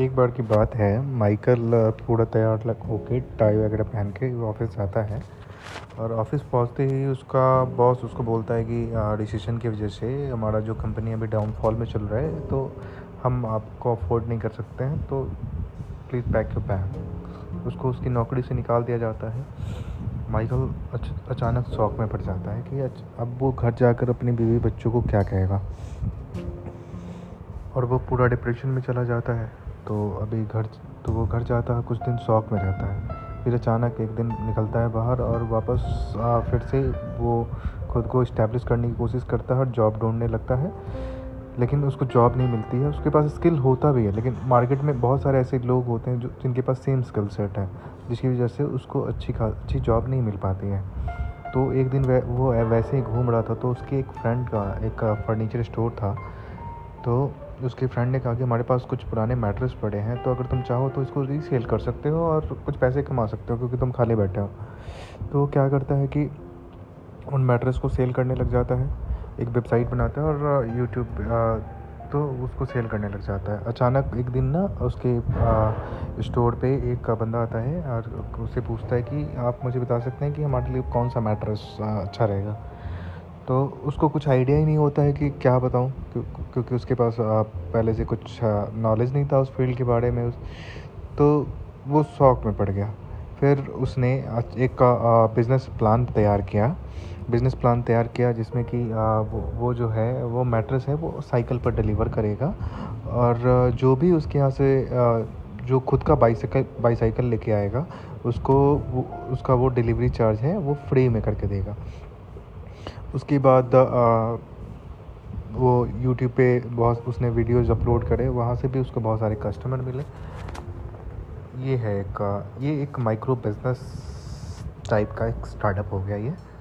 एक बार की बात है, माइकल पूरा तैयार होके टाई वगैरह पहन के ऑफिस जाता है और ऑफिस पहुंचते ही उसका बॉस उसको बोलता है कि रिसेशन की वजह से हमारा जो कंपनी अभी डाउनफॉल में चल रहा है तो हम आपको अफोर्ड नहीं कर सकते हैं, तो प्लीज़ पैक योर बैग। उसको उसकी नौकरी से निकाल दिया जाता है। माइकल अचानक शॉक में पड़ जाता है कि अब वो घर जाकर अपनी बीवी बच्चों को क्या कहेगा, और वो पूरा डिप्रेशन में चला जाता है। तो वो घर जाता है, कुछ दिन शॉक में रहता है, फिर अचानक एक दिन निकलता है बाहर और वापस फिर से वो खुद को इस्टेब्लिश करने की कोशिश करता है और जॉब ढूंढने लगता है, लेकिन उसको जॉब नहीं मिलती है। उसके पास स्किल होता भी है, लेकिन मार्केट में बहुत सारे ऐसे लोग होते हैं जिनके पास सेम स्किल सेट है, जिसकी वजह से उसको अच्छी जॉब नहीं मिल पाती है। तो एक दिन वो वैसे ही घूम रहा था तो उसके एक फ्रेंड का एक फर्नीचर स्टोर था, तो उसके फ्रेंड ने कहा कि हमारे पास कुछ पुराने मैट्रेस पड़े हैं, तो अगर तुम चाहो तो इसको रीसेल कर सकते हो और कुछ पैसे कमा सकते हो क्योंकि तुम खाली बैठे हो। तो वो क्या करता है कि उन मैट्रेस को सेल करने लग जाता है, एक वेबसाइट बनाता है और यूट्यूब तो उसको सेल करने लग जाता है। अचानक एक दिन ना उसके स्टोर पे एक बंदा आता है और उससे पूछता है कि आप मुझे बता सकते हैं कि हमारे लिए कौन सा मैट्रेस अच्छा रहेगा। तो उसको कुछ आइडिया ही नहीं होता है कि क्या बताऊं, क्योंकि उसके पास पहले से कुछ नॉलेज नहीं था उस फील्ड के बारे में। तो वो शौक में पड़ गया। फिर उसने एक बिज़नेस प्लान तैयार किया जिसमें कि वो जो है वो मैट्रेस है वो साइकिल पर डिलीवर करेगा, और जो भी उसके यहाँ से जो खुद का बाईसाइकिल लेके आएगा उसको उसका वो डिलीवरी चार्ज है वो फ्री में करके देगा। उसके बाद वो यूट्यूब पे बहुत उसने वीडियोस अपलोड करे, वहाँ से भी उसको बहुत सारे कस्टमर मिले। ये एक माइक्रो बिज़नेस टाइप का एक स्टार्टअप हो गया ये।